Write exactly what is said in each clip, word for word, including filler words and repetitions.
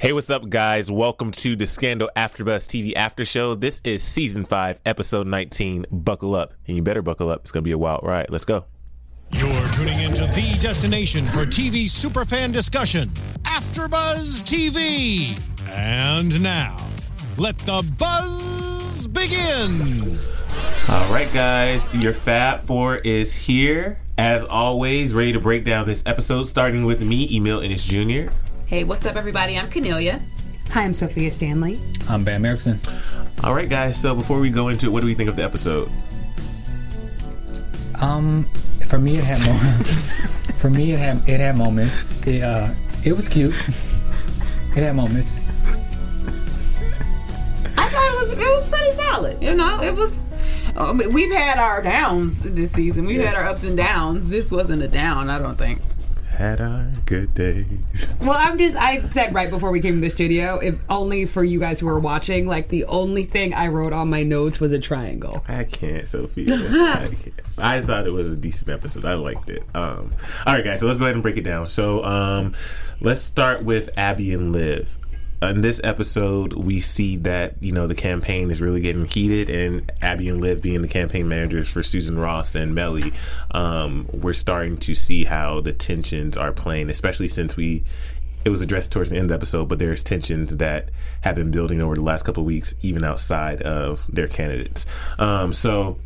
Hey, what's up, guys? Welcome to the Scandal After Buzz T V After Show. This is Season five, Episode nineteen. Buckle up. And you better buckle up. It's going to be a wild ride. Let's go. You're tuning into the destination for T V superfan discussion, After Buzz T V. And now, let the buzz begin. All right, guys. Your Fab Four is here. As always, ready to break down this episode, starting with me, Emil Innis Junior Hey, what's up, everybody? I'm Cornelia. Hi, I'm Sophia Stanley. I'm Bam Erickson. All right, guys. So before we go into it, what do we think of the episode? Um, for me, it had more. for me, it had it had moments. It uh, it was cute. It had moments. I thought it was it was pretty solid. You know, it was. Uh, we've had our downs this season. We've yes. had our ups and downs. This wasn't a down, I don't think. Had our good days. Well, I'm just, I said right before we came to the studio, if only for you guys who are watching, like the only thing I wrote on my notes was a triangle. I can't, Sophia. I can't. I thought it was a decent episode. I liked it. Um, all right, guys, so let's go ahead and break it down. So um, let's start with Abby and Liv. In this episode, we see that, you know, the campaign is really getting heated, and Abby and Liv being the campaign managers for Susan Ross and Melly, um, we're starting to see how the tensions are playing, especially since we, it was addressed towards the end of the episode, but there's tensions that have been building over the last couple of weeks, even outside of their candidates. Um, so...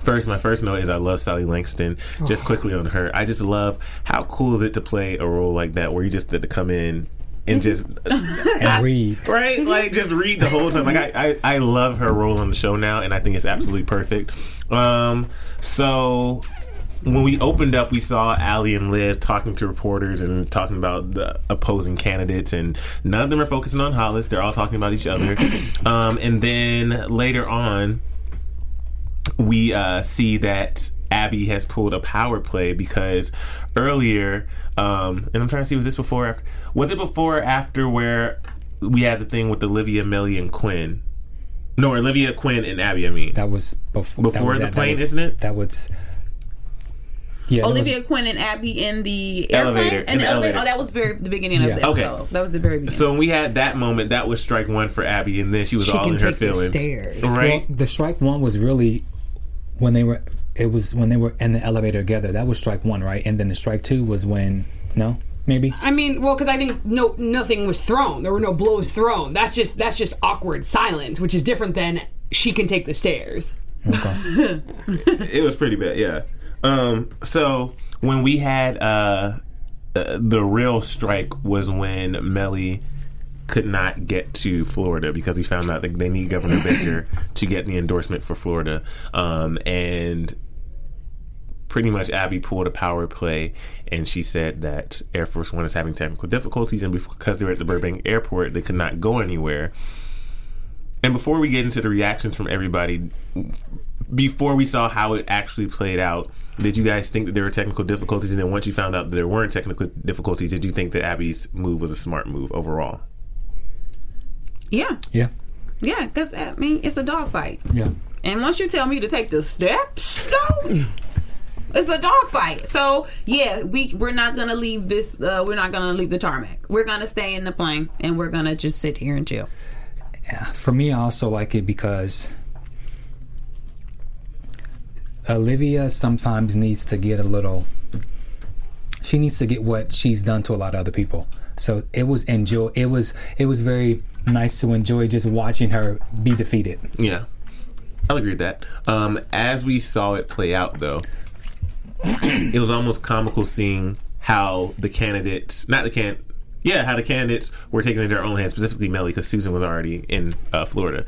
First, my first note is I love Sally Langston. Just quickly on her, I just love how cool is it to play a role like that where you just had to come in and just and read, right? Like just read the whole time. Like I, I, I love her role on the show now, and I think it's absolutely perfect. Um, so. When we opened up, we saw Allie and Liv talking to reporters and talking about the opposing candidates, and none of them are focusing on Hollis. They're all talking about each other. Um, and then later on, we uh, see that Abby has pulled a power play because earlier, um, and I'm trying to see, was this before or after? Was it before or after where we had the thing with Olivia, Melly, and Quinn? No, Olivia, Quinn, and Abby, I mean. That was before. Before the plane, isn't it? That was... Yeah, Olivia, was, Quinn, and Abby in the elevator. And in the elevator. elevator. Oh, that was very the beginning yeah. of the episode. Okay. That was the very beginning. So when we had that moment, that was strike one for Abby, and then she was she all in her feelings. Stairs. Right. Well, the strike one was really when they were. It was when they were in the elevator together. That was strike one, right? And then the strike two was when no. Maybe. I mean, well, because I think no, nothing was thrown. There were no blows thrown. That's just that's just awkward silence, which is different than she can take the stairs. Okay. It was pretty bad, yeah. Um, so when we had uh, uh, the real strike was when Melly could not get to Florida because we found out that they need Governor Baker to get the endorsement for Florida, um, and pretty much Abby pulled a power play and she said that Air Force One is having technical difficulties, and because they were at the Burbank airport they could not go anywhere. And before we get into the reactions from everybody, before we saw how it actually played out, did you guys think that there were technical difficulties? And then once you found out that there weren't technical difficulties, did you think that Abby's move was a smart move overall? Yeah. Yeah. Yeah, because, I mean, it's a dogfight. Yeah. And once you tell me to take the steps, no, it's a dogfight. So, yeah, we, we're not going to leave this, uh, we're not going to leave the tarmac. We're going to stay in the plane, and we're going to just sit here and chill. For me, I also like it because Olivia sometimes needs to get a little, she needs to get what she's done to a lot of other people. So it was enjoy. It was it was very nice to enjoy just watching her be defeated. Yeah, I'll agree with that. Um, as we saw it play out, though, it was almost comical seeing how the candidates, not the can. Yeah, how the candidates were taking it into their own hands, specifically Melly, because Susan was already in uh, Florida.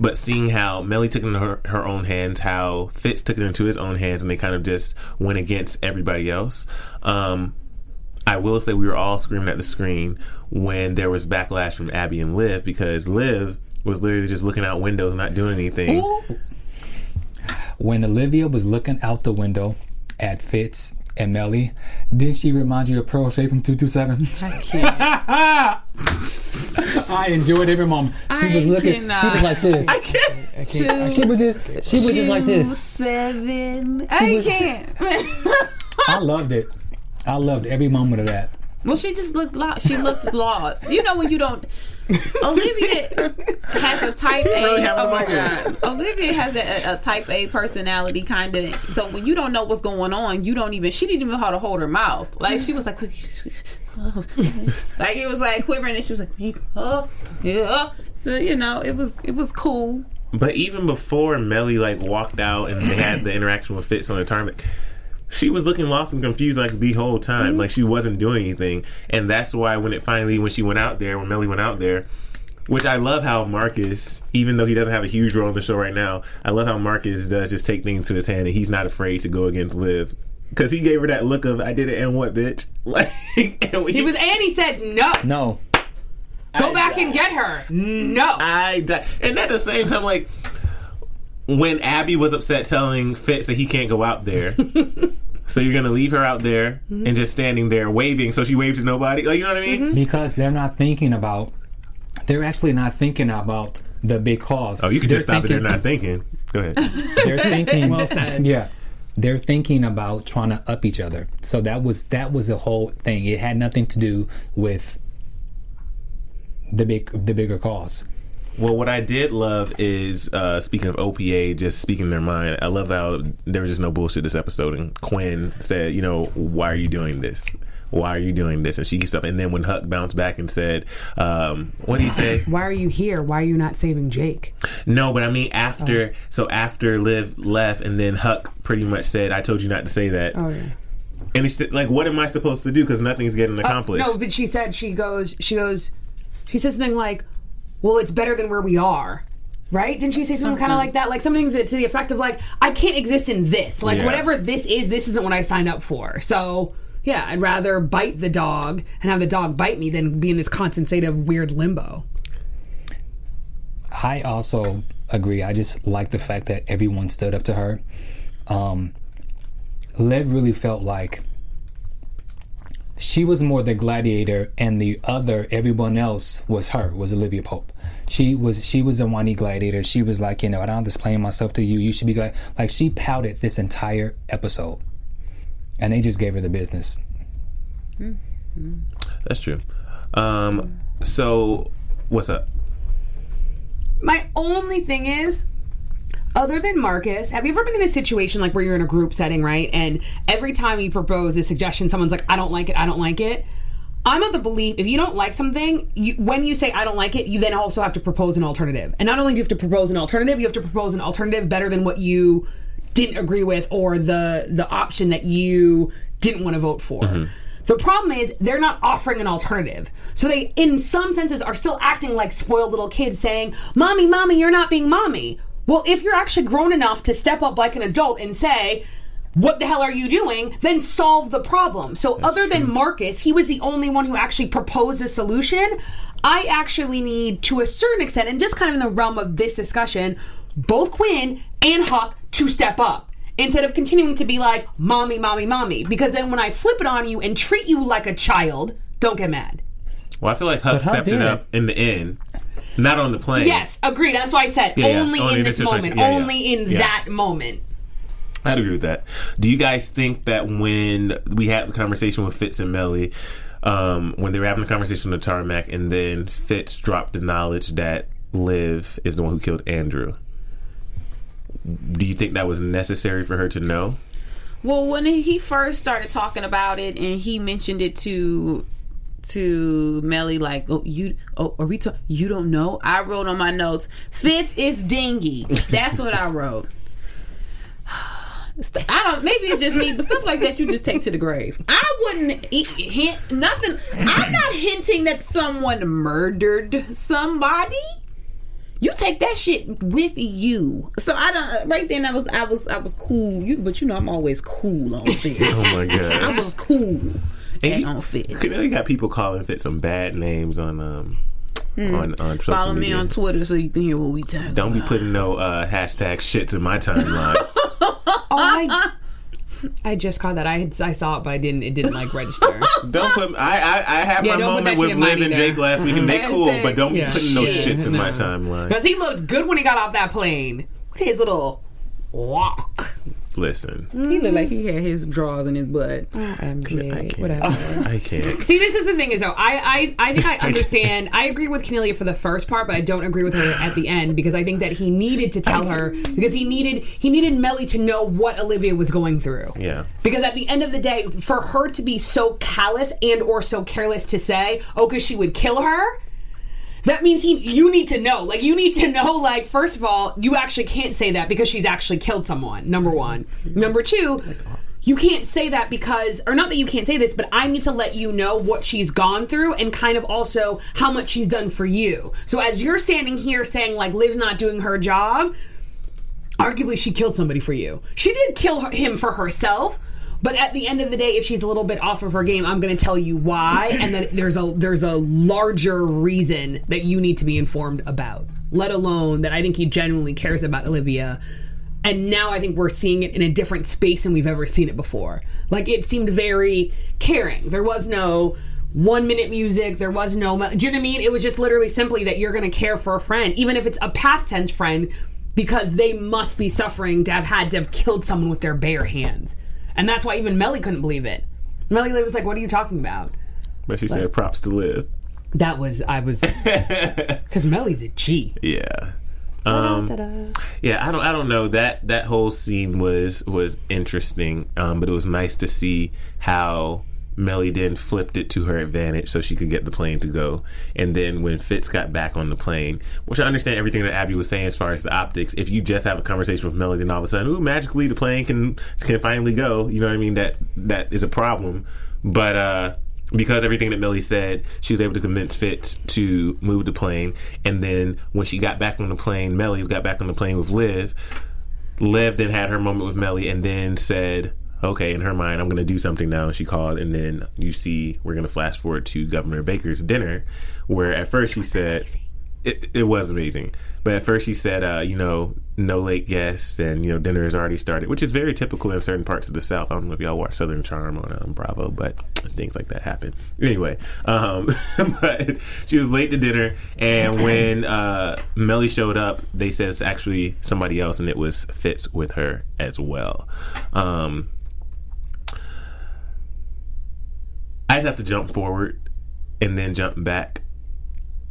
But seeing how Melly took it into her, her own hands, how Fitz took it into his own hands, and they kind of just went against everybody else. Um, I will say we were all screaming at the screen when there was backlash from Abby and Liv, because Liv was literally just looking out windows, not doing anything. When Olivia was looking out the window at Fitz and Melly, did she remind you of Pearl Shea from two two seven? I can't. I enjoyed every moment. She I was looking. Cannot. She was like this. I can't. I can't. Two, she was just. She was just like this. Seven. She I was, can't. I loved it. I loved every moment of that. Well, she just looked lost. She looked lost. You know when you don't... Olivia has a type A... Really oh, my God. Olivia has a, a type A personality, kind of. So when you don't know what's going on, you don't even... She didn't even know how to hold her mouth. Like, she was like... like, it was like quivering, and she was like... Oh, yeah. So, you know, it was it was cool. But even before Melly, like, walked out and they had the interaction with Fitz on the tournament... She was looking lost and confused like the whole time. Mm-hmm. Like she wasn't doing anything. And that's why when it finally, when she went out there, when Melly went out there, which I love how Marcus, even though he doesn't have a huge role in the show right now, I love how Marcus does just take things to his hand and he's not afraid to go against Liv. Because he gave her that look of, I did it and what, bitch? Like, and we, he was, and he said, no. No. Go I back died. And get her. No. I died. And at the same time, like, when Abby was upset telling Fitz that he can't go out there, so you're going to leave her out there mm-hmm. and just standing there waving, so she waved to nobody? Like, you know what I mean? Mm-hmm. Because they're not thinking about, they're actually not thinking about the big cause. Oh, you could they're just stop thinking, it, they're not thinking. Go ahead. They're thinking, well said. Yeah. They're thinking about trying to up each other. So that was, that was the whole thing. It had nothing to do with the big, the bigger cause. Well, what I did love is, uh, speaking of O P A, just speaking their mind, I love how there was just no bullshit this episode. And Quinn said, you know, why are you doing this? Why are you doing this? And she keeps up. And then when Huck bounced back and said, um, what did he say? Why are you here? Why are you not saving Jake? No, but I mean, after, oh. so after Liv left, and then Huck pretty much said, I told you not to say that. Oh, yeah. And it's like, what am I supposed to do? Because nothing's getting accomplished. Uh, no, but she said, she goes, she goes, she says something like, well, it's better than where we are, right? Didn't she say something mm-hmm. kind of like that? Like something to, to the effect of like, I can't exist in this. Like yeah. whatever this is, this isn't what I signed up for. So yeah, I'd rather bite the dog and have the dog bite me than be in this contemplative weird limbo. I also agree. I just like the fact that everyone stood up to her. Um, Liv really felt like she was more the gladiator, and the other, everyone else was her, was Olivia Pope. She was she was the whiny gladiator. She was like, you know, I don't have to explain myself to you. You should be glad. Like, she pouted this entire episode. And they just gave her the business. Mm-hmm. That's true. Um, so, what's up? My only thing is, other than Marcus, have you ever been in a situation like where you're in a group setting, right? And every time you propose a suggestion, someone's like, I don't like it, I don't like it. I'm of the belief, if you don't like something, you, when you say I don't like it, you then also have to propose an alternative. And not only do you have to propose an alternative, you have to propose an alternative better than what you didn't agree with, or the, the option that you didn't want to vote for. Mm-hmm. The problem is they're not offering an alternative. So they, in some senses, are still acting like spoiled little kids saying, Mommy, Mommy, you're not being Mommy. Well, if you're actually grown enough to step up like an adult and say, what the hell are you doing? Then solve the problem. So That's other than true. Marcus, he was the only one who actually proposed a solution. I actually need, to a certain extent, and just kind of in the realm of this discussion, both Quinn and Huck to step up. Instead of continuing to be like, Mommy, Mommy, Mommy. Because then when I flip it on you and treat you like a child, don't get mad. Well, I feel like Huck but stepped it up in the end. Not on the plane. Yes, agreed. That's why I said yeah, only, yeah. only in this moment. Yeah, only yeah. in yeah. that moment. I'd agree with that. Do you guys think that when we had the conversation with Fitz and Melly, um, when they were having the conversation on the tarmac, and then Fitz dropped the knowledge that Liv is the one who killed Andrew, do you think that was necessary for her to know? Well, when he first started talking about it and he mentioned it to... to Melly, like, oh, you, oh, are we talking? You don't know? I wrote on my notes, Fitz is dingy. That's what I wrote. I don't, maybe it's just me, but stuff like that you just take to the grave. I wouldn't hint, nothing. I'm not hinting that someone murdered somebody. You take that shit with you. So I don't. Right then, I was, I was, I was cool. You, but you know, I'm always cool on Fitz. Oh my God, I was cool. And on Fitz, you got people calling Fitz some bad names on um mm. on, on social follow media. Me on Twitter so you can hear what we talking don't about. Be putting no uh, hashtag shits in my timeline. oh, I, I just caught that. I had, I saw it, but I didn't. It didn't like register. Don't put. I I, I had yeah, my moment with Liv and Jake last week, and they cool, but don't yeah. be putting no shits no. in my timeline. Because he looked good when he got off that plane with his little walk. Listen. Mm-hmm. He looked like he had his drawers in his butt. I'm I can't. Whatever. I can't. See, this is the thing is though, I, I, I think I understand. I agree with Cornelia for the first part, but I don't agree with her at the end because I think that he needed to tell her because he needed he needed Melly to know what Olivia was going through. Yeah. Because at the end of the day, for her to be so callous and or so careless to say, oh, because she would kill her. That means he. You need to know. Like, you need to know, like, first of all, you actually can't say that because she's actually killed someone, number one. Number two, you can't say that because, or not that you can't say this, but I need to let you know what she's gone through and kind of also how much she's done for you. So as you're standing here saying, like, Liv's not doing her job, arguably she killed somebody for you. She didn't kill her, him for herself. But at the end of the day, if she's a little bit off of her game, I'm going to tell you why, and that there's a there's a larger reason that you need to be informed about. Let alone that I think he genuinely cares about Olivia, and now I think we're seeing it in a different space than we've ever seen it before. Like, it seemed very caring. There was no one minute music. There was no. Do you know what I mean? It was just literally simply that you're going to care for a friend, even if it's a past tense friend, because they must be suffering to have had to have killed someone with their bare hands. And that's why even Melly couldn't believe it. Melly was like, what are you talking about? But she like, said props to Liv. That was, I was, because Melly's a G. Yeah. Um, yeah, I don't I don't know. That that whole scene was, was interesting, um, but it was nice to see how Melly then flipped it to her advantage so she could get the plane to go. And then when Fitz got back on the plane, which I understand everything that Abby was saying as far as the optics, if you just have a conversation with Melly, then all of a sudden, ooh, magically the plane can can finally go. You know what I mean? That that is a problem. But uh, because everything that Melly said, she was able to convince Fitz to move the plane. And then when she got back on the plane, Melly got back on the plane with Liv. Liv then had her moment with Melly and then said, okay, in her mind, I'm going to do something now. She called, and then you see we're going to flash forward to Governor Baker's dinner, where at first she said, it, it was amazing, but at first she said, uh, you know, no late guests, and, you know, dinner has already started, which is very typical in certain parts of the South. I don't know if y'all watch Southern Charm on um, Bravo, but things like that happen. Anyway, um, but she was late to dinner, and when uh, Melly showed up, they said it's actually somebody else, and it was Fitz with her as well. Um I'd have to jump forward and then jump back,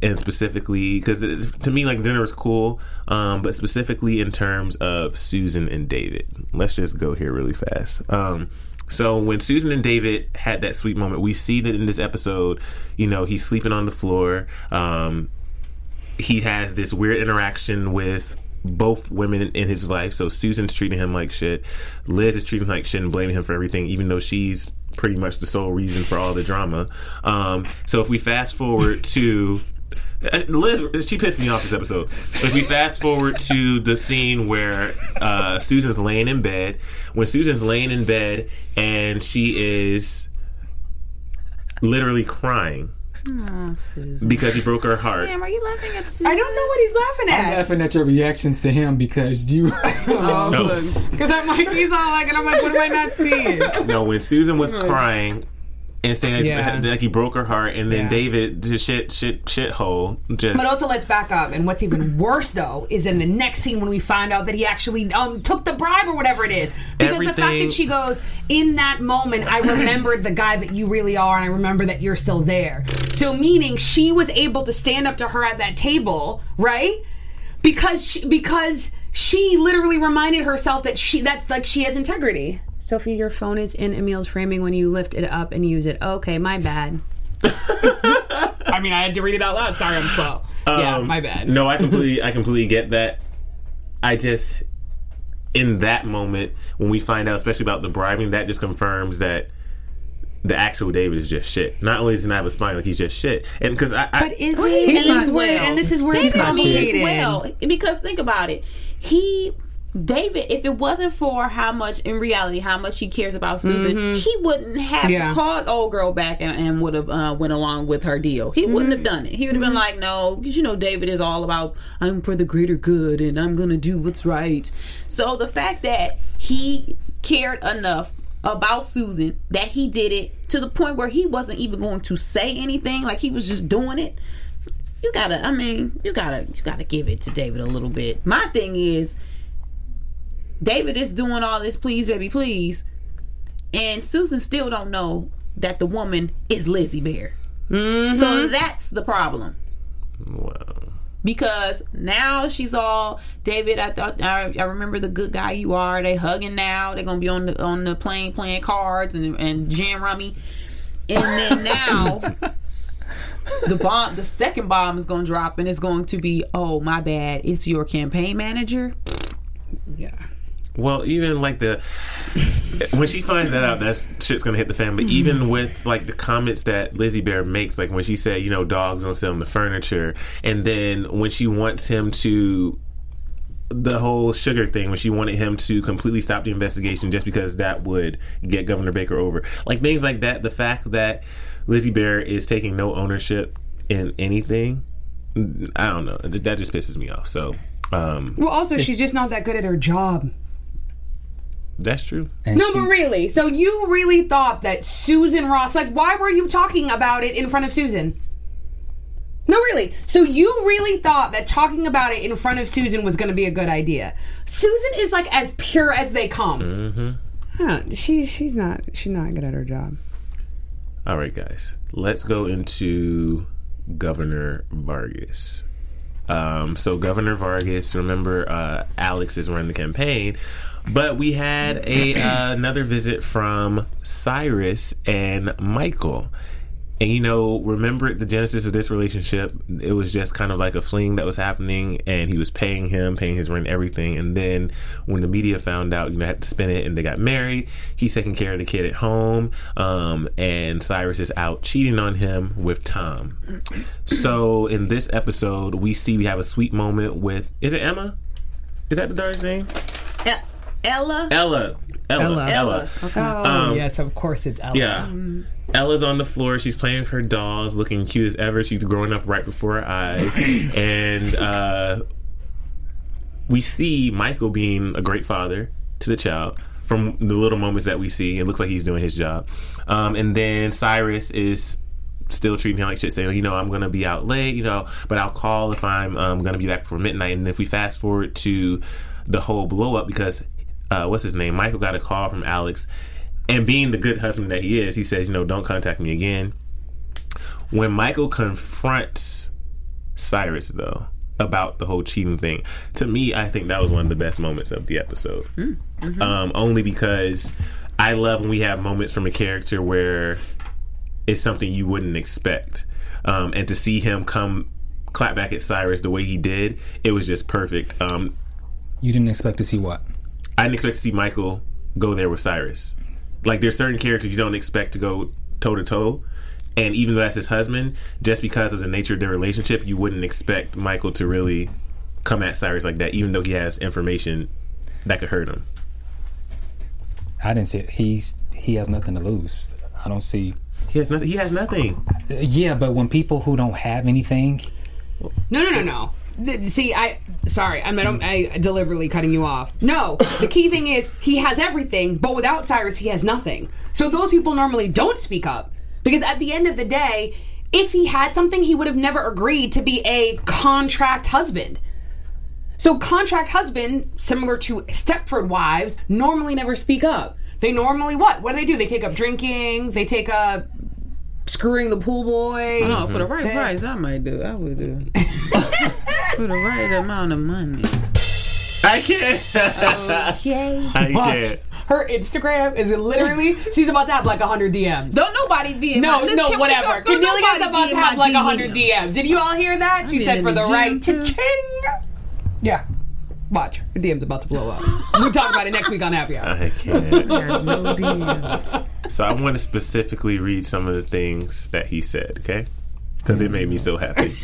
and specifically because to me, like, dinner is cool, um, but specifically in terms of Susan and David. Let's just go here really fast. Um, so when Susan and David had that sweet moment, we see that in this episode. You know, he's sleeping on the floor. Um, he has this weird interaction with both women in his life. So Susan's treating him like shit. Liz is treating him like shit and blaming him for everything, even though she's pretty much the sole reason for all the drama. Um, so if we fast forward to Liz, she pissed me off this episode. If we fast forward to the scene where uh, Susan's laying in bed, when Susan's laying in bed and she is literally crying. Oh, Susan. Because he broke her heart. Damn, are you laughing at Susan? I don't know what he's laughing at. I'm laughing at your reactions to him because you. Oh, no. Because I'm like, he's all like, and I'm like, what am I not seeing? No, when Susan was crying and saying yeah. like he broke her heart, and then yeah. David just shit, shit, shit hole. Just. But also, let's back up. And what's even worse though is in the next scene when we find out that he actually um took the bribe or whatever it is. Because Everything. the fact that she goes, in that moment, I remembered the guy that you really are, and I remember that you're still there. So meaning she was able to stand up to her at that table, right? Because she, because she literally reminded herself that she that's like she has integrity. Sophie, your phone is in Emil's framing when you lift it up and use it. Okay, my bad. I mean, I had to read it out loud. Sorry, I'm slow. Um, yeah, my bad. No, I completely, I completely get that. I just, in that moment, when we find out, especially about the bribing, that just confirms that the actual David is just shit. Not only does he not have a spine, like, he's just shit. And because I, I, but is he? Well, he is well. And this is where David he's means well. Because think about it, he. David, if it wasn't for how much, in reality, how much he cares about Susan, mm-hmm. he wouldn't have yeah. called old girl back and, and would have uh, went along with her deal. He mm-hmm. wouldn't have done it. He would have mm-hmm. been like, no, because, you know, David is all about, I'm for the greater good and I'm going to do what's right. So the fact that he cared enough about Susan that he did it to the point where he wasn't even going to say anything, like he was just doing it, you got to, I mean, you got to, you got to give it to David a little bit. My thing is, David is doing all this, please, baby, please. And Susan still don't know that the woman is Lizzie Bear. Mm-hmm. So that's the problem. Wow. Because now she's all, David, I thought I, I remember the good guy you are. They hugging now. They're gonna be on the on the plane playing cards and and gin rummy. And then now the bomb, the second bomb is gonna drop, and it's going to be, oh my bad, it's your campaign manager. Yeah. Well, even like the when she finds that out, that shit's gonna hit the fan. But even with like the comments that Lizzie Bear makes, like when she said, you know, dogs don't sell them the furniture, and then when she wants him to, the whole sugar thing, when she wanted him to completely stop the investigation just because that would get Governor Baker over, like things like that. The fact that Lizzie Bear is taking no ownership in anything, I don't know. That just pisses me off. So, um, well, also she's just not that good at her job. That's true. And no, she, but really. So you really thought that Susan Ross... Like, why were you talking about it in front of Susan? No, really. So you really thought that talking about it in front of Susan was going to be a good idea. Susan is, like, as pure as they come. Mm-hmm. I don't, she, she's not... She's not good at her job. All right, guys. Let's go into Governor Vargas. Um, so Governor Vargas, remember, uh, Alex is running the campaign... But we had a uh, another visit from Cyrus and Michael. And, you know, remember the genesis of this relationship? It was just kind of like a fling that was happening, and he was paying him, paying his rent, everything. And then when the media found out, you know, had to spin it, and they got married. He's taking care of the kid at home, um, and Cyrus is out cheating on him with Tom. So in this episode, we see we have a sweet moment with, is it Emma? Is that the daughter's name? Yeah. Ella? Ella. Ella. Ella. Ella. Okay. Oh, um, yes, of course it's Ella. Yeah. Mm. Ella's on the floor. She's playing with her dolls, looking cute as ever. She's growing up right before her eyes. And uh, we see Michael being a great father to the child from the little moments that we see. It looks like he's doing his job. Um, and then Cyrus is still treating him like shit, saying, you know, I'm going to be out late, you know, but I'll call if I'm um, going to be back before midnight. And if we fast forward to the whole blow up, because Uh, what's his name? Michael got a call from Alex, and being the good husband that he is, he says, you know, don't contact me again. When Michael confronts Cyrus, though, about the whole cheating thing, to me, I think that was one of the best moments of the episode. Mm-hmm. Um, only because I love when we have moments from a character where it's something you wouldn't expect. Um, and to see him come clap back at Cyrus the way he did, it was just perfect. Um, you didn't expect to see what? I didn't expect to see Michael go there with Cyrus. Like, there's certain characters you don't expect to go toe-to-toe. And even though that's his husband, just because of the nature of their relationship, you wouldn't expect Michael to really come at Cyrus like that, even though he has information that could hurt him. I didn't see it. He's, he has nothing to lose. I don't see... He has nothing. He has nothing. Yeah, but when people who don't have anything... No, no, no, no. See, I sorry, I'm I, I deliberately cutting you off. No, the key thing is he has everything, but without Cyrus, he has nothing. So those people normally don't speak up, because at the end of the day, if he had something, he would have never agreed to be a contract husband. So contract husband, similar to Stepford wives, normally never speak up. They normally what? What do they do? They take up drinking. They take up screwing the pool boy. Mm-hmm. No, for the right they, price, I might do. I would do. For the right amount of money. I can't. Okay. I can't. Her Instagram is literally, she's about to have like one hundred D Ms. Don't nobody be No, list. no, Can whatever. Cornelia's about to have like one hundred D Ms. Did you all hear that? She said for the, the right to ching. Yeah. Watch. Her D M's about to blow up. We'll talk about it next week on Happy Hour. I can't. There are no D Ms. So I want to specifically read some of the things that he said, okay? Because it made me so happy.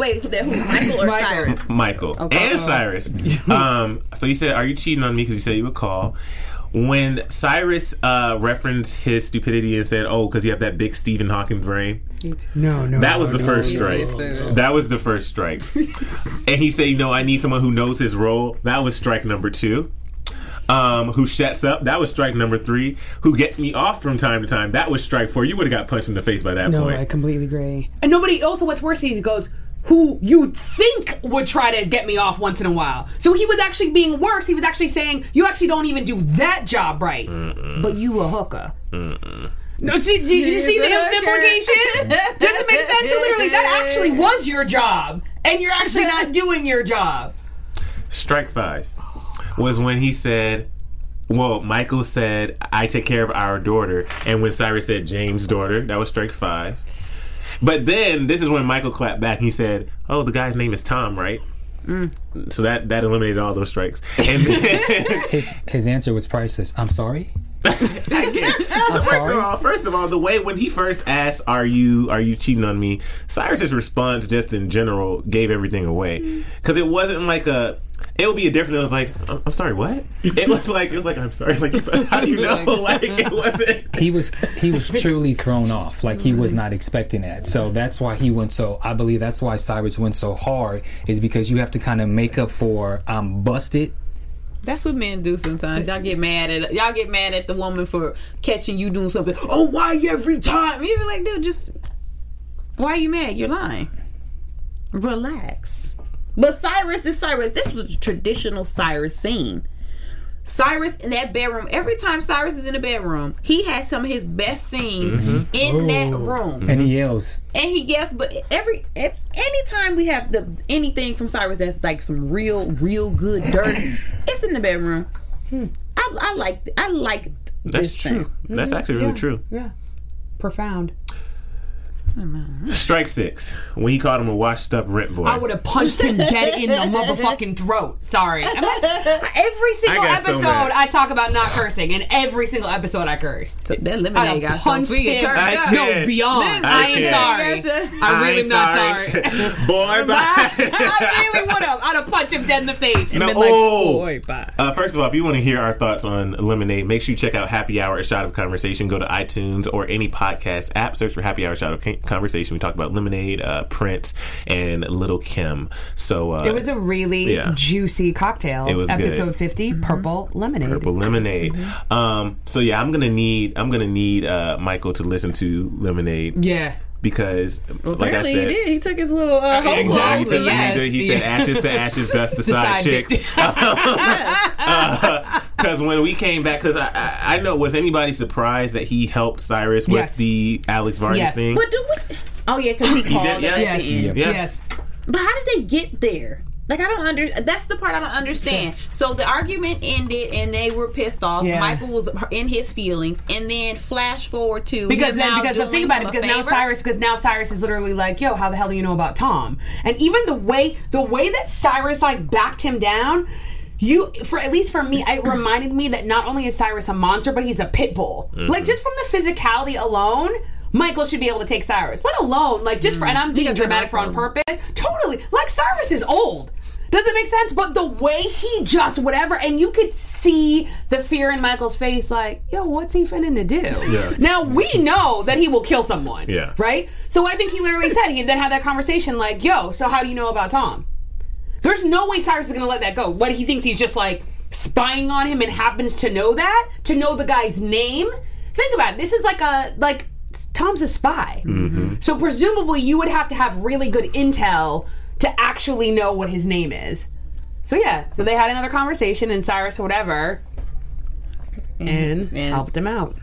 Wait, who, Michael or Michael. Cyrus? Michael. Okay. And Cyrus. Um, so he said, are you cheating on me? Because you said you would call. When Cyrus uh, referenced his stupidity and said, oh, because you have that big Stephen Hawking brain. No, no. That was no, the no, first no, strike. No, no. That was the first strike. And he said, no, I need someone who knows his role. That was strike number two. Um, who shuts up? That was strike number three. Who gets me off from time to time? That was strike four. You would have got punched in the face by that no, point. No, I completely agree. And nobody. Also, what's worse is he goes, who you think would try to get me off once in a while. So he was actually being worse. He was actually saying, you actually don't even do that job right. Mm-mm. But you a hooker. Mm-mm. No, see, did you see the implication? Doesn't make sense. So literally, that actually was your job. And you're actually not doing your job. Strike five was when he said, well, Michael said, I take care of our daughter. And when Cyrus said, James' daughter, that was strike five. But then, this is when Michael clapped back. He said, oh, the guy's name is Tom, right? Mm. So that, that eliminated all those strikes. And then, his, his answer was priceless. I'm sorry? I can't. I'm first sorry? of all, first of all, the way when he first asked, "Are you are you cheating on me?" Cyrus's response, just in general, gave everything away. Because it wasn't like a. It would be a different. It was like, I'm, I'm sorry, what? It was like it was like I'm sorry. Like, how do you know? Like, it wasn't. He was he was truly thrown off. Like, he was not expecting that. So that's why he went so. I believe that's why Cyrus went so hard, is because you have to kind of make up for I'm busted. That's what men do sometimes. Y'all get mad at y'all get mad at the woman for catching you doing something. Oh, why every time? You be like, dude, just why are you mad? You're lying. Relax. But Cyrus is Cyrus. This was a traditional Cyrus scene. Cyrus in that bedroom. Every time Cyrus is in the bedroom, he has some of his best scenes mm-hmm. in Ooh. that room. And he yells. And he yells. But every anytime we have the anything from Cyrus that's like some real, real good dirt, it's in the bedroom. Hmm. I, I like. I like. That's this true. Thing. That's actually really yeah. true. Yeah. Profound. Strike six. When he called him a washed up rip boy, I would have punched him dead in the motherfucking throat. Sorry. I'm like, every single I episode so I talk about not cursing, and every single episode I curse. So that lemonade got punched him. I no, beyond. I, I am sorry. I'm really not sorry. sorry. Boy, bye. I really would have. I'd have punched him dead in the face. And no, been like, oh. boy, bye. Uh, first of all, if you want to hear our thoughts on Lemonade, make sure you check out Happy Hour A Shot of Conversation. Go to iTunes or any podcast app. Search for Happy Hour A Shot of Conversation. Conversation. We talked about Lemonade, uh, Prince, and Little Kim. So uh, it was a really yeah. juicy cocktail. It was episode good. fifty, mm-hmm. Purple Lemonade. Purple Lemonade. Mm-hmm. Um, so yeah, I'm gonna need I'm gonna need uh, Michael to listen to Lemonade. Yeah. Because, well, like I said, he did. He took his little uh, whole exactly. yes. He, he yeah. said, ashes to ashes, dust to side chicks. Because uh, when we came back, because I, I, I know, was anybody surprised that he helped Cyrus yes. with the Alex Vargas yes. thing? But do we, oh, yeah, because he called he did, yeah, at yes. the end. Yeah. Yes. But how did they get there? Like, I don't under... That's the part I don't understand. So, the argument ended, and they were pissed off. Yeah. Michael was in his feelings. And then, flash forward to... Because now... Because, but think about it. Because now, Cyrus, because now Cyrus is literally like, yo, how the hell do you know about Tom? And even the way... The way that Cyrus, like, backed him down... You, for at least for me, it reminded me that not only is Cyrus a monster, but he's a pit bull. Mm-hmm. Like, just from the physicality alone... Michael should be able to take Cyrus. Let alone, like, just for, and I'm being dramatic for on purpose. Totally. Like, Cyrus is old. Doesn't make sense, but the way he just, whatever, and you could see the fear in Michael's face, like, yo, what's he finna to do? Yeah. Now, we know that he will kill someone. Yeah. Right? So I think he literally said, he then had that conversation, like, yo, so how do you know about Tom? There's no way Cyrus is gonna let that go. What, he thinks he's just, like, spying on him and happens to know that? To know the guy's name? Think about it. This is like a, like, Tom's a spy. Mm-hmm. So presumably you would have to have really good intel to actually know what his name is. So yeah, so they had another conversation and Cyrus or whatever and, and helped him out.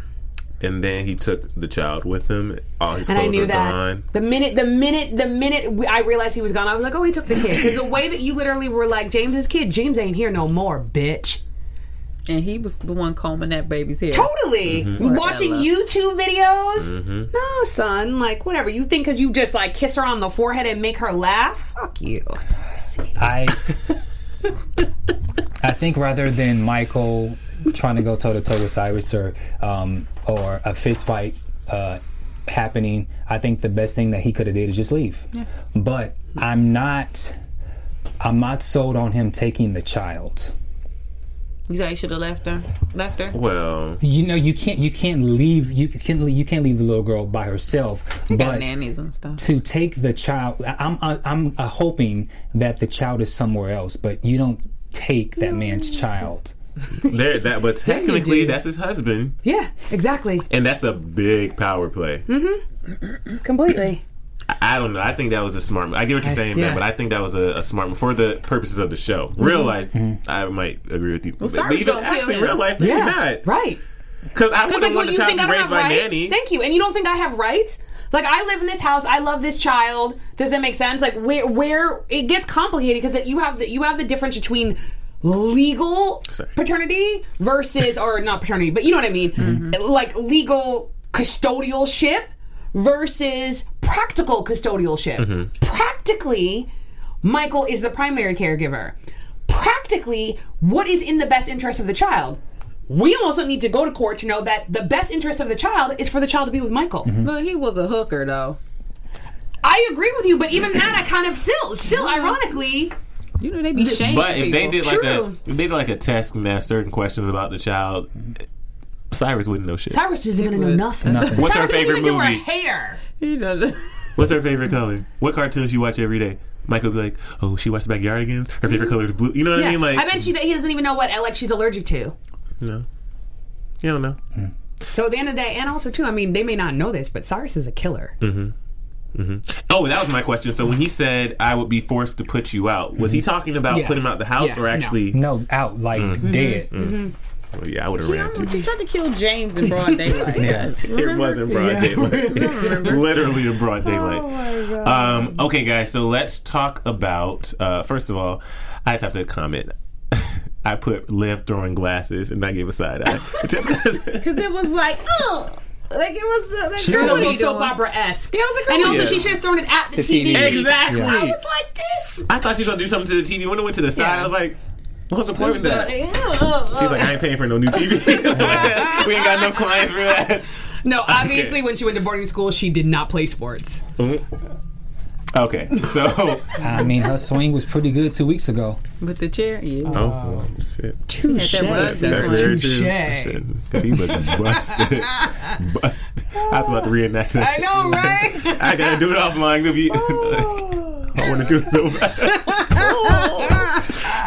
And then he took the child with him. All his and clothes I knew that. Gone. The minute, the minute, the minute I realized he was gone, I was like, oh, he took the kid. Because the way that you literally were like, James's kid, James ain't here no more, bitch. And he was the one combing that baby's hair. Totally. Mm-hmm. Watching Ella. YouTube videos. Mm-hmm. No, son. Like, whatever. You think because you just, like, kiss her on the forehead and make her laugh? Fuck you. I I think rather than Michael trying to go toe-to-toe with Cyrus or, um, or a fist fight uh, happening, I think the best thing that he could have did is just leave. Yeah. But I'm not, I'm not sold on him taking the child. You thought you should have left her? Left her? Well, you know you can't you can't leave you can't you can't leave the little girl by herself. You but got nannies and stuff. To take the child, I'm I'm uh, hoping that the child is somewhere else, but you don't take that no. man's child. There, that but technically yeah, that's his husband. Yeah, exactly. And that's a big power play. Mm-hmm. Completely. I don't know. I think that was a smart move. I get what you're saying, I, yeah. man, but I think that was a, a smart move for the purposes of the show. Real mm-hmm. life, mm-hmm. I might agree with you. Well, but even actually, him. real life, maybe yeah. not. Right. Because I wouldn't like, want well, the child to be raised by rights? nannies. Thank you. And you don't think I have rights? Like, I live in this house. I love this child. Does that make sense? Like, where where it gets complicated because you have the, you have the difference between legal Sorry. paternity versus, or not paternity, but you know what I mean. Mm-hmm. Like, legal custodialship versus practical custodialship. Mm-hmm. Practically, Michael is the primary caregiver. Practically, what is in the best interest of the child? We also need to go to court to know that the best interest of the child is for the child to be with Michael. Mm-hmm. Well, he was a hooker, though. I agree with you, but even that, I kind of still, still, ironically, you know, they be shaming But if people. they did like True. a, if they did like a test and asked certain questions about the child, Cyrus wouldn't know shit. Cyrus isn't gonna know nothing. nothing. What's Cyrus her favorite movie? Do her hair. He doesn't. What's her favorite color? What cartoons you watch every day? Michael would be like, oh, she watches Backyardigans. Her favorite color is blue. You know what yeah. I mean? Like, I bet she that he doesn't even know what like she's allergic to. No, you don't know. Yeah. So at the end of the day, and also too, I mean, they may not know this, but Cyrus is a killer. Mm-hmm. Mm-hmm. Oh, that was my question. So when he said, "I would be forced to put you out," was mm-hmm. he talking about yeah. putting him out the house, yeah. or actually no, no out like mm-hmm. dead? Mm-hmm. Mm-hmm. Well, yeah, I would have ran too. She tried to kill James in broad daylight. yeah. It was in broad yeah. daylight. Literally in broad daylight. Oh my God. Um, okay, guys. So let's talk about. Uh, first of all, I just have to comment. I put Liv throwing glasses and I gave a side eye. Because it was like, ugh! Like it was, uh, like, girl, was a little soap opera-esque. It was a girl. And also yeah. she should have thrown it at the, the T V. T V. Exactly. Yeah. I was like this. I thought she was going to do something to the T V. When it went to the side, yeah. I was like, what's the point with that? Like, uh, she's like, I ain't paying for no new T V. We ain't got enough clients for that. No, obviously okay. when she went to boarding school, she did not play sports. Mm-hmm. Okay, so I mean, her swing was pretty good two weeks ago. With the chair, yeah. Oh, oh shit! Touche. That was that's very true. Because he was busted, busted. Oh. I was about to reenact that. I know, right? I gotta do it offline. Be, oh. I want to do it so bad. oh.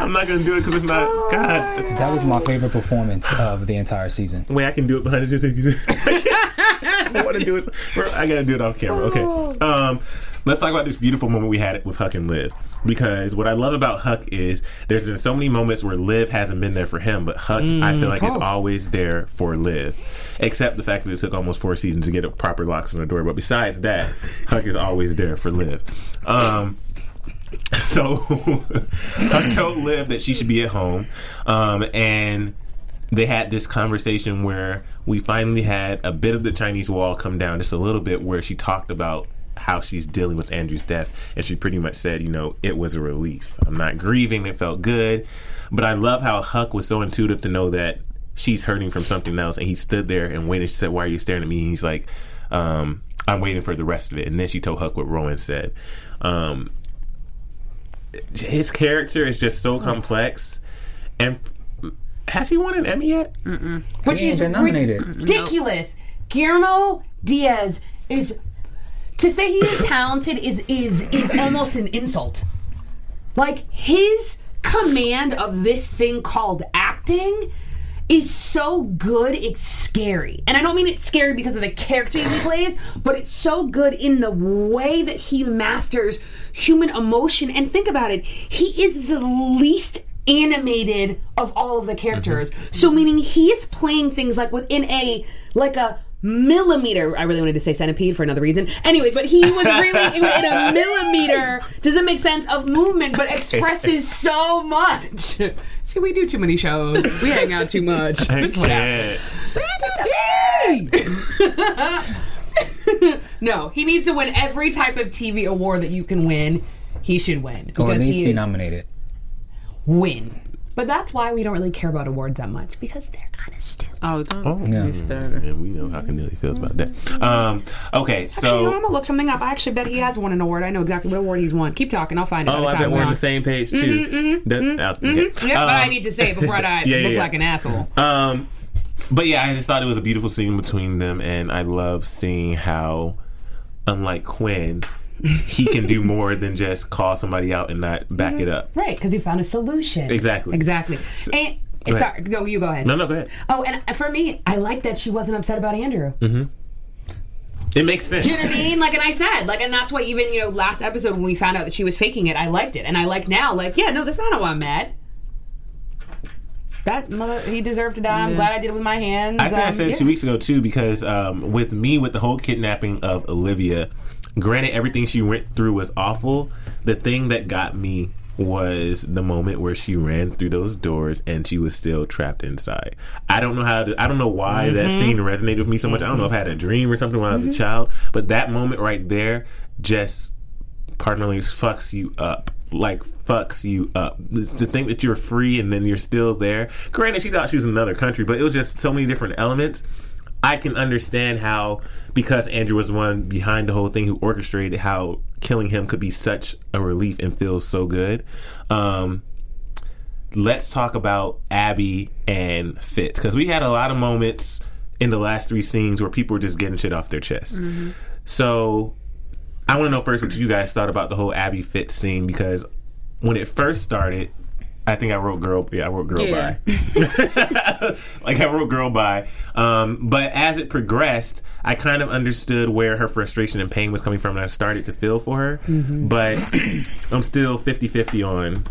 I'm not gonna do it because it's not. Oh, God, that God. was my favorite performance of the entire season. Wait, I can do it behind you if you do. I want to do it. I gotta do it off camera. Oh. Okay. Um. Let's talk about this beautiful moment we had with Huck and Liv. Because what I love about Huck is there's been so many moments where Liv hasn't been there for him, but Huck, mm, I feel like, oh. is always there for Liv. Except the fact that it took almost four seasons to get a proper locks on the door. But besides that, Huck is always there for Liv. Um, so Huck told Liv that she should be at home. Um, and they had this conversation where we finally had a bit of the Chinese wall come down just a little bit where she talked about how she's dealing with Andrew's death, and she pretty much said, you know, it was a relief. I'm not grieving. It felt good. But I love how Huck was so intuitive to know that she's hurting from something else, and he stood there and waited. She said, why are you staring at me? And he's like, um, I'm waiting for the rest of it. And then she told Huck what Rowan said. Um, his character is just so complex. And has he won an Emmy yet? Mm-mm. Which is nominated. Ridiculous. No. Guillermo Diaz is... To say he is talented is is is almost an insult. Like, his command of this thing called acting is so good, it's scary. And I don't mean it's scary because of the character he plays, but it's so good in the way that he masters human emotion. And think about it, he is the least animated of all of the characters. Mm-hmm. So meaning he is playing things like within a, like a, millimeter. I really wanted to say centipede for another reason. Anyways, but he was really in a millimeter, doesn't make sense, of movement, but expresses so much. See, we do too many shows. We hang out too much. I can't. Centipede! No, he needs to win every type of T V award that you can win. He should win. Or at least be nominated. Win. But that's why we don't really care about awards that much, because they're kind of stupid. Oh, don't oh, yeah. And we know how Cornelia feels about that. Um, okay, so... Actually, you know, I'm going to look something up. I actually bet he has won an award. I know exactly what award he's won. Keep talking. I'll find it. Oh, I bet we're on the same page, too. Mm-hmm, mm-hmm, that, mm-hmm, okay. mm-hmm. Yeah, um, but I need to say it before I die. yeah, yeah, look yeah. like an asshole. Um, but yeah, I just thought it was a beautiful scene between them, and I love seeing how, unlike Quinn... he can do more than just call somebody out and not back mm-hmm. it up. Right, because he found a solution. Exactly. Exactly. So, and go sorry, go, you go ahead. No, no, go ahead. Oh, and for me, I like that she wasn't upset about Andrew. Mm-hmm. It makes sense. Do you know what I mean? Like, and I said, like, and that's why even, you know, last episode when we found out that she was faking it, I liked it. And I like now, like, yeah, no, that's not how I'm mad. That mother, he deserved to die. I'm yeah. glad I did it with my hands. I think um, I said yeah. two weeks ago, too, because um, with me, with the whole kidnapping of Olivia, granted, everything she went through was awful. The thing that got me was the moment where she ran through those doors and she was still trapped inside. I don't know how to, I don't know why mm-hmm. that scene resonated with me so much. I don't know if I had a dream or something when mm-hmm. I was a child, but that moment right there just, pardon me, fucks you up. Like, fucks you up. To think that you're free and then you're still there. Granted, she thought she was in another country, but it was just so many different elements. I can understand how, because Andrew was the one behind the whole thing who orchestrated how killing him could be such a relief and feel so good. Um, let's talk about Abby and Fitz, because we had a lot of moments in the last three scenes where people were just getting shit off their chest. Mm-hmm. So I want to know first what you guys thought about the whole Abby Fitz scene, because when it first started, I think I wrote girl. Yeah, I wrote girl yeah. by. Like I wrote girl by. Um, but as it progressed, I kind of understood where her frustration and pain was coming from, and I started to feel for her. Mm-hmm. But I'm still fifty-fifty on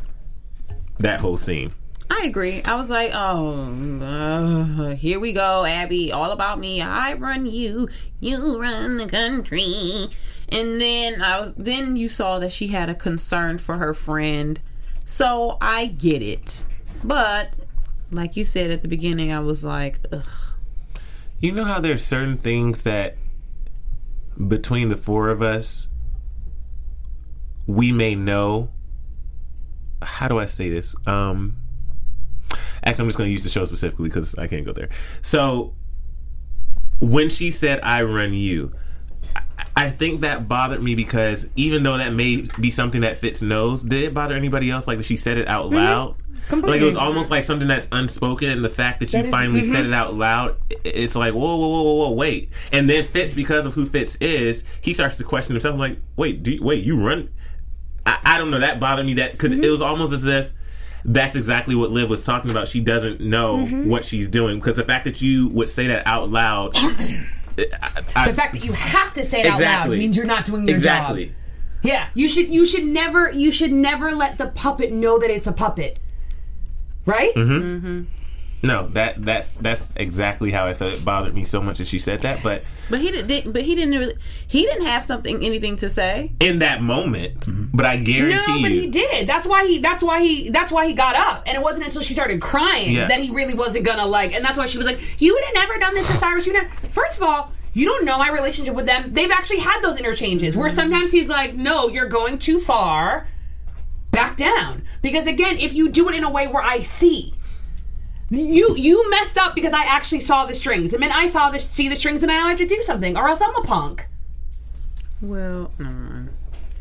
that whole scene. I agree. I was like, oh, uh, here we go, Abby. All about me. I run you. You run the country. And then I was. Then you saw that she had a concern for her friend. So I get it, but like you said at the beginning, I was like, ugh. You know how there's certain things that between the four of us, we may know. How do I say this? Um, actually, I'm just going to use the show specifically because I can't go there. So when she said, I run you, I think that bothered me because even though that may be something that Fitz knows, did it bother anybody else? Like, she said it out loud? Mm-hmm. Like, it was almost like something that's unspoken, and the fact that, that you is, finally mm-hmm. said it out loud, it's like, whoa, whoa, whoa, whoa, whoa, wait. And then Fitz, because of who Fitz is, he starts to question himself. I'm like, wait, do you, wait, you run? I, I don't know. That bothered me. That because mm-hmm. it was almost as if that's exactly what Liv was talking about. She doesn't know mm-hmm. what she's doing, because the fact that you would say that out loud... I, I, the fact that you have to say it exactly. out loud means you're not doing your exactly. job. Yeah, you should you should never you should never let the puppet know that it's a puppet, right? Mm-hmm. Mm-hmm. No, that that's that's exactly how I felt. It bothered me so much that she said that, but but he didn't. But he didn't really. He didn't have something anything to say in that moment. Mm-hmm. But I guarantee you. No, but you, he did. That's why he. That's why he. That's why he got up. And it wasn't until she started crying yeah. that he really wasn't gonna like. And that's why she was like, "You would have never done this to Cyrus. You would have." First of all, you don't know my relationship with them. They've actually had those interchanges where sometimes he's like, "No, you're going too far. Back down." Because again, if you do it in a way where I see. You you messed up because I actually saw the strings. I mean, I saw this, see the strings, and I have to do something, or else I'm a punk. Well, mm.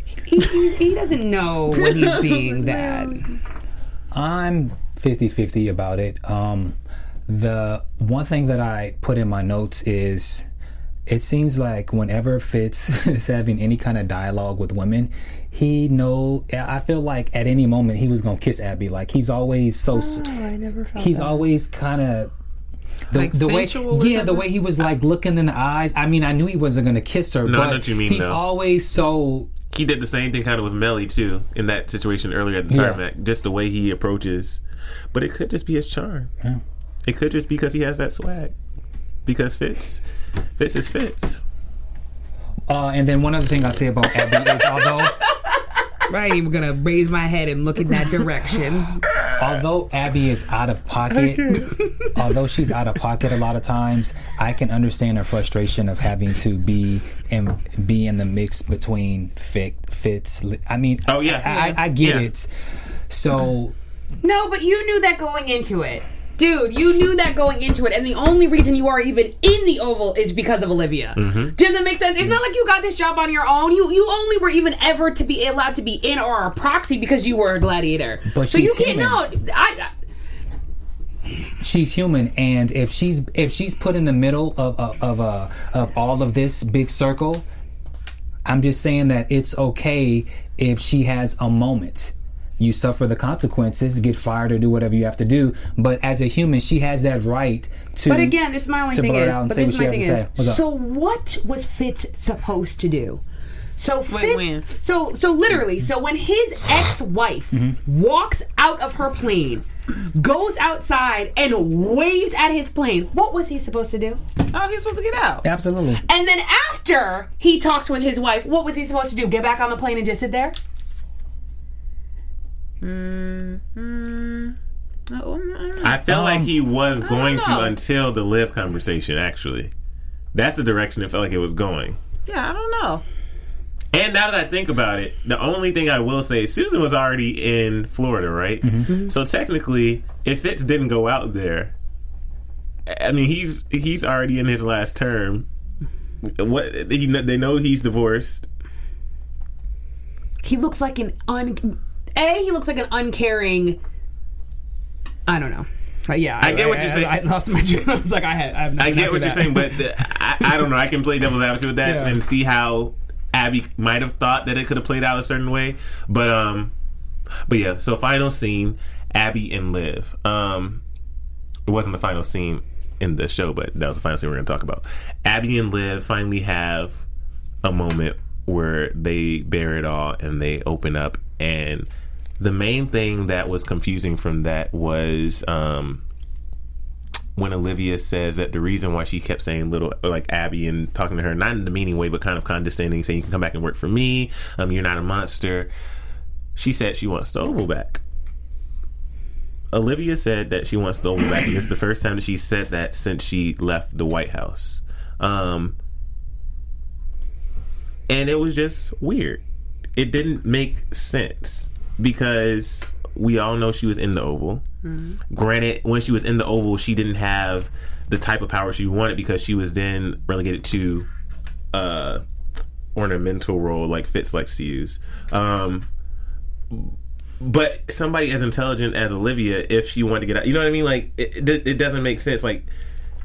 he, he, he doesn't know when he's being bad. I'm fifty-fifty about it. Um, the one thing that I put in my notes is it seems like whenever Fitz is having any kind of dialogue with women, he know. I feel like at any moment he was gonna kiss Abby. Like he's always so. Oh, I never felt. He's that. always kind of. The, like the way, yeah, the way he was like looking in the eyes. I mean, I knew he wasn't gonna kiss her. No, but I know what you mean. He's though. always so. He did the same thing kind of with Melly too in that situation earlier at the yeah. tarmac. Just the way he approaches, but it could just be his charm. Yeah. It could just be because he has that swag. Because Fitz, Fitz is Fitz. Uh, and then one other thing I say about Abby is although... Right, I'm going to raise my head and look in that direction. Although Abby is out of pocket, although she's out of pocket a lot of times, I can understand her frustration of having to be and be in the mix between Fitz. I mean, oh, yeah. I, yeah. I, I get yeah. it. So... No, but you knew that going into it. Dude, you knew that going into it, and the only reason you are even in the Oval is because of Olivia. Mm-hmm. Does that make sense? It's mm-hmm. not like you got this job on your own. You you only were even ever to be allowed to be in or a proxy because you were a gladiator. But so you can't know. I, I, she's human, and if she's if she's put in the middle of of of, uh, of all of this big circle, I'm just saying that it's okay if she has a moment. you suffer the consequences, get fired or do whatever you have to do. But as a human, she has that right to. But again, this my only thing is. Out and but say this what my thing is. What's so up? What was Fitz supposed to do? So Fitz, win. so so literally, so when his ex-wife mm-hmm. walks out of her plane, goes outside and waves at his plane, what was he supposed to do? Oh, he was supposed to get out. Absolutely. And then after he talks with his wife, what was he supposed to do? Get back on the plane and just sit there? Mm, mm, I feel um, like he was going to until the live conversation, actually. That's the direction it felt like it was going. Yeah, I don't know. And now that I think about it, the only thing I will say, Susan was already in Florida, right? Mm-hmm. So technically, if Fitz didn't go out there, I mean, he's he's already in his last term. What he, they know he's divorced. He looks like an un. A, he looks like an uncaring. I don't know. But yeah, I, I get I, what you're I, saying. I, I lost my job. I was like, I have. I, have I get what that. You're saying, but the, I, I don't know. I can play devil's advocate with that yeah. and see how Abby might have thought that it could have played out a certain way, but um, but yeah. So final scene, Abby and Liv. Um, it wasn't the final scene in the show, but that was the final scene we we're going to talk about. Abby and Liv finally have a moment where they bear it all and they open up. And the main thing that was confusing from that was um, when Olivia says that the reason why she kept saying little, like Abby and talking to her, not in a demeaning way, but kind of condescending, saying you can come back and work for me, um, you're not a monster. She said she wants Stovall back. Olivia said that she wants Stovall back, and it's the first time that she said that since she left the White House. Um, and it was just weird. It didn't make sense because we all know she was in the Oval. Mm-hmm. Granted, when she was in the Oval, she didn't have the type of power she wanted because she was then relegated to uh ornamental role like Fitz likes to use. Um, but somebody as intelligent as Olivia, if she wanted to get out, you know what I mean? Like, it, it, it doesn't make sense. Like,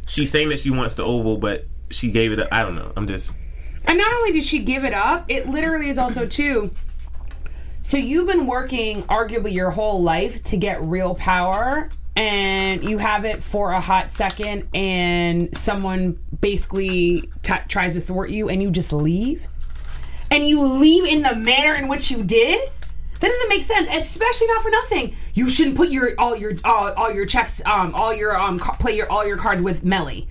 she's saying that she wants the Oval, but she gave it up. I don't know. I'm just... And not only did she give it up, it literally is also, too, so you've been working arguably your whole life to get real power, and you have it for a hot second, and someone basically t- tries to thwart you, and you just leave? And you leave in the manner in which you did? That doesn't make sense, especially not for nothing. You shouldn't put your all your all, all your checks, um, all your um, play your all your card with Melly.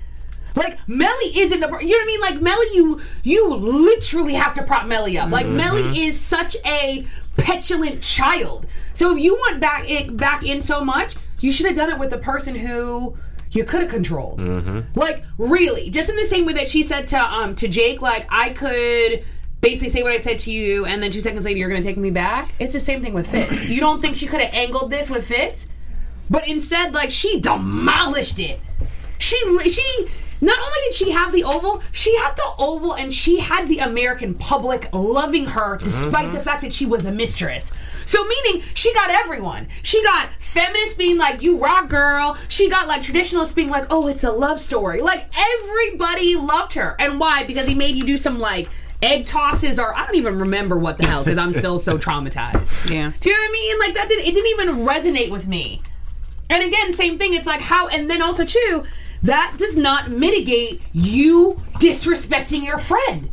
Like, Melly isn't the... You know what I mean? Like, Melly, you you literally have to prop Melly up. Like, mm-hmm. Melly is such a petulant child. So if you want back in, back in so much, you should have done it with the person who you could have controlled. Mm-hmm. Like, really. Just in the same way that she said to um to Jake, like, I could basically say what I said to you, and then two seconds later, you're going to take me back. It's the same thing with Fitz. You don't think she could have angled this with Fitz? But instead, like, she demolished it. She She... Not only did she have the Oval, she had the Oval and she had the American public loving her despite mm-hmm. the fact that she was a mistress. So meaning, she got everyone. She got feminists being like, you rock, girl. She got like traditionalists being like, oh, it's a love story. Like, everybody loved her. And why? Because he made you do some like egg tosses or I don't even remember what the hell because I'm still so traumatized. Yeah. Do you know what I mean? Like, that didn't, it didn't even resonate with me. And again, same thing. It's like how, and then also too, that does not mitigate you disrespecting your friend.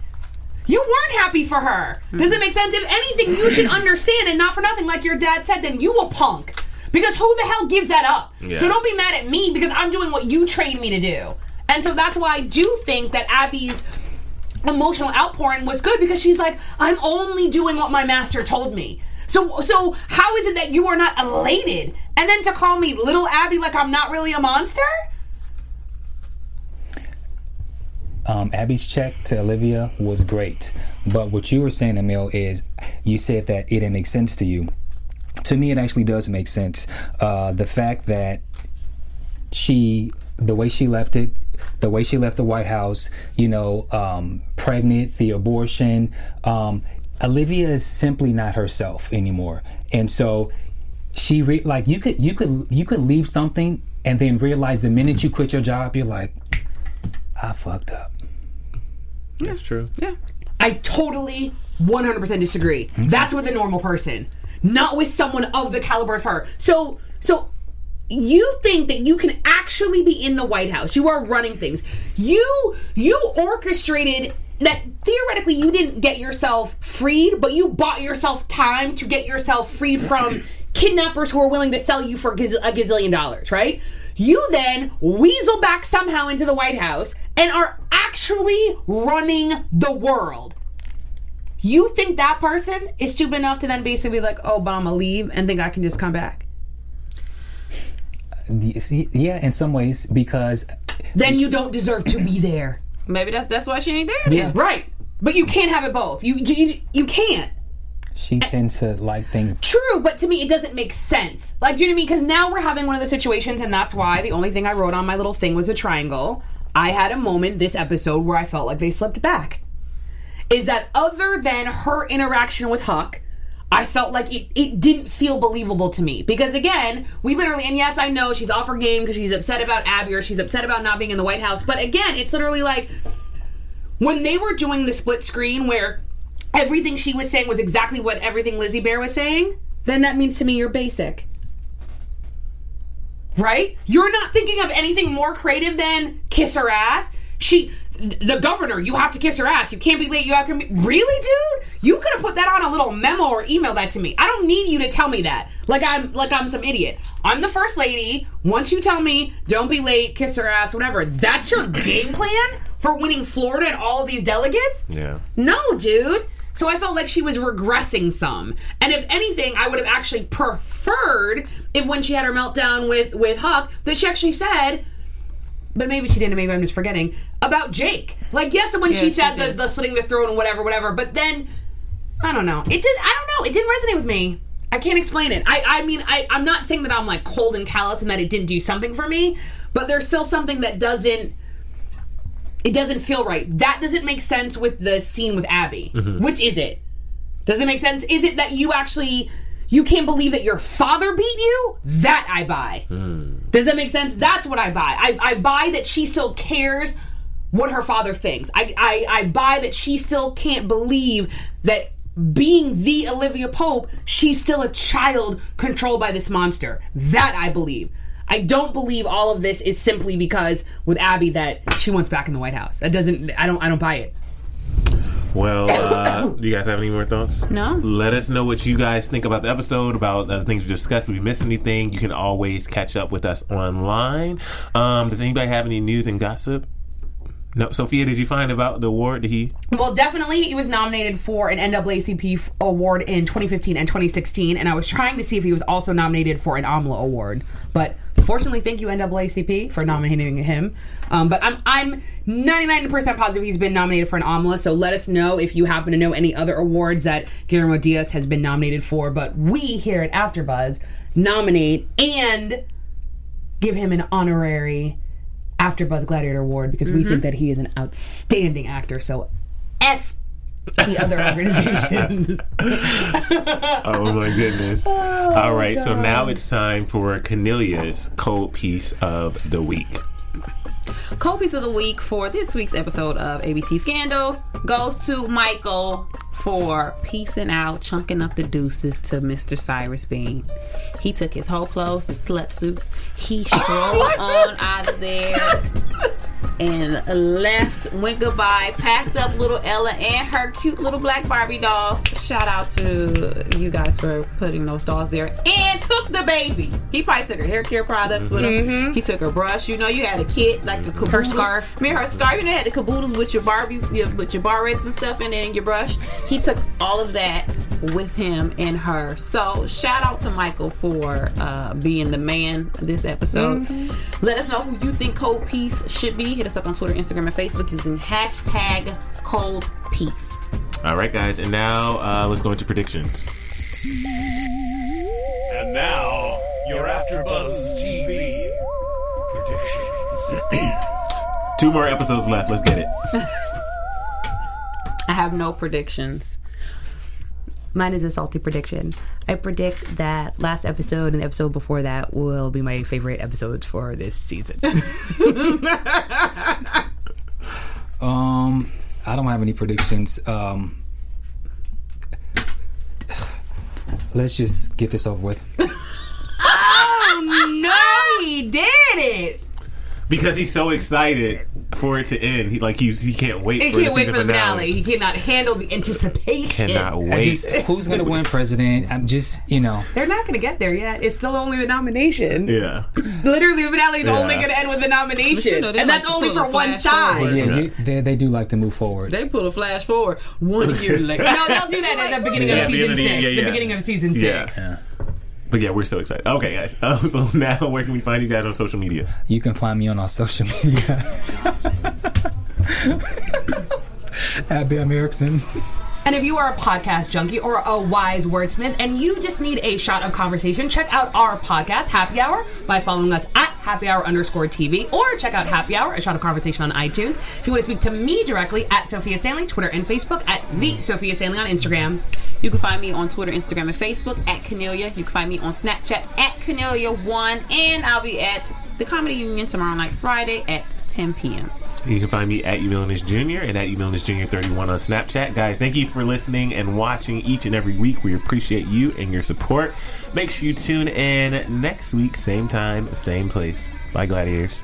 You weren't happy for her. Does it make sense? If anything, you should understand, and not for nothing, like your dad said, then you a punk. Because who the hell gives that up? Yeah. So don't be mad at me because I'm doing what you trained me to do. And so that's why I do think that Abby's emotional outpouring was good because she's like, I'm only doing what my master told me. So so how is it that you are not elated? And then to call me little Abby like I'm not really a monster? Um, Abby's check to Olivia was great. But what you were saying, Emil, is you said that it didn't make sense to you. To me, it actually does make sense. Uh, the fact that she, the way she left it, the way she left the White House, you know, um, pregnant, the abortion, um, Olivia is simply not herself anymore. And so she, re- like, you could, you could, you could leave something and then realize the minute you quit your job, you're like, I fucked up. That's true. Yeah. I totally one hundred percent disagree. Mm-hmm. That's with a normal person. not with someone of the caliber of her. So, so you think that you can actually be in the White House. You are running things. You, you orchestrated that theoretically you didn't get yourself freed, but you bought yourself time to get yourself freed from kidnappers who are willing to sell you for a gazillion dollars, right? You then weasel back somehow into the White House and are actually running the world. You think that person is stupid enough to then basically be like, oh, but I'm gonna leave and think I can just come back? Yeah, in some ways, because... then you don't deserve to be there. Maybe that's, that's why she ain't there. Yeah. Right. But you can't have it both. You, you, you can't. She tends to like things. True, but to me, it doesn't make sense. Like, do you know what I mean? Because now we're having one of the situations, and that's why the only thing I wrote on my little thing was a triangle. I had a moment this episode where I felt like they slipped back. Is that other than her interaction with Huck, I felt like it, it didn't feel believable to me. Because again, we literally, and yes, I know she's off her game because she's upset about Abby or she's upset about not being in the White House. But again, it's literally like, when they were doing the split screen where everything she was saying was exactly what everything Lizzie Bear was saying, then that means to me you're basic. Right? You're not thinking of anything more creative than kiss her ass. She, the governor, you have to kiss her ass. You can't be late. You have to be... Really, dude? You could have put that on a little memo or email that to me. I don't need you to tell me that. Like I'm, like I'm some idiot. I'm the first lady. Once you tell me, don't be late, kiss her ass, whatever. That's your game plan for winning Florida and all of these delegates? Yeah. No, dude. So I felt like she was regressing some. And if anything, I would have actually preferred if when she had her meltdown with, with Huck, that she actually said, but maybe she didn't, maybe I'm just forgetting, about Jake. Like, yes, when yeah, she, she said the, the slitting the throat and whatever, whatever, but then, I don't know. It did, I don't know. It didn't resonate with me. I can't explain it. I, I mean, I, I'm not saying that I'm like cold and callous and that it didn't do something for me, but there's still something that doesn't, it doesn't feel right. That doesn't make sense with the scene with Abby. Mm-hmm. Which is it? Does it make sense? Is it that you actually, you can't believe that your father beat you? That I buy. Mm. Does that make sense? That's what I buy. I, I buy that she still cares what her father thinks. I, I, I buy that she still can't believe that being the Olivia Pope, she's still a child controlled by this monster. That I believe. I don't believe all of this is simply because with Abby that she wants back in the White House. That doesn't. I don't. I don't buy it. Well, uh, do you guys have any more thoughts? No. Let us know what you guys think about the episode, about the things we discussed. If we missed anything, you can always catch up with us online. Um, does anybody have any news and gossip? No, Sophia, did you find about the award that he... Well, definitely he was nominated for an N double A C P award in twenty fifteen and twenty sixteen, and I was trying to see if he was also nominated for an AMLA award. But fortunately, thank you, N double A C P, for nominating him. Um, but I'm I'm ninety-nine percent positive he's been nominated for an AMLA, so let us know if you happen to know any other awards that Guillermo Diaz has been nominated for. But we here at AfterBuzz nominate and give him an honorary AfterBuzz Gladiator Award because mm-hmm. we think that he is an outstanding actor. So F the other organizations. Oh my goodness. Oh, all right, God. So now it's time for Cornelia's Cold Piece of the Week. Cold Piece of the Week for this week's episode of A B C Scandal goes to Michael for piecing out, chunking up the deuces to Mister Cyrus Bean. He took his whole clothes and slut suits. He strolled on out of there and left, went goodbye, packed up little Ella and her cute little black Barbie dolls. Shout out to you guys for putting those dolls there. And took the baby. He probably took her hair care products with him. Mm-hmm. He took her brush. You know, you had a kit, like the caboodles. Her scarf. I mean, her scarf. You know, you had the caboodles with your Barbie, with your barrettes and stuff in it and your brush. He took all of that with him and her. So shout out to Michael for uh, being the man this episode. Mm-hmm. Let us know who you think Cold Peace should be. Hit us up on Twitter, Instagram, and Facebook using hashtag Cold Peace. All right, guys, and now uh, let's go into predictions. And now your AfterBuzz T V predictions. Two more episodes left. Let's get it. I have no predictions. Mine is a salty prediction. I predict that last episode and the episode before that will be my favorite episodes for this season. um, I don't have any predictions. Um, Let's just get this over with. Oh, no, he did it. Because he's so excited for it to end. He like he's, he can't wait he for can't the wait for the finale. finale. He cannot handle the anticipation. Cannot wait. I just, who's going to win president? I'm just, you know. They're not going to get there yet. It's still only the nomination. Yeah. Literally, the finale is yeah. only going to end with the nomination. You know, and like that's only for one side. Yeah, you, they, they do like to move forward. They pull a flash forward one year later. No, they'll do that at the beginning yeah, of season six. Yeah, yeah. The beginning of season yeah. six. Yeah. But yeah, we're so excited. Okay, guys. Um, so now, where can we find you guys on social media? You can find me on our social media. At Bam Erickson. And if you are a podcast junkie or a wise wordsmith and you just need a shot of conversation, check out our podcast, Happy Hour, by following us at Happy Hour underscore T V, or check out Happy Hour, A Shot of Conversation on iTunes. If you want to speak to me directly, at Sophia Stanley, Twitter and Facebook, at the Sophia Stanley on Instagram. You can find me on Twitter, Instagram, and Facebook, at Cornelia. You can find me on Snapchat, at Cornelia one, and I'll be at the Comedy Union tomorrow night, Friday, at ten p.m. You can find me at Emil Innis Junior and at Emil Innis Junior thirty-one on Snapchat. Guys, thank you for listening and watching each and every week. We appreciate you and your support. Make sure you tune in next week, same time, same place. Bye, Gladiators.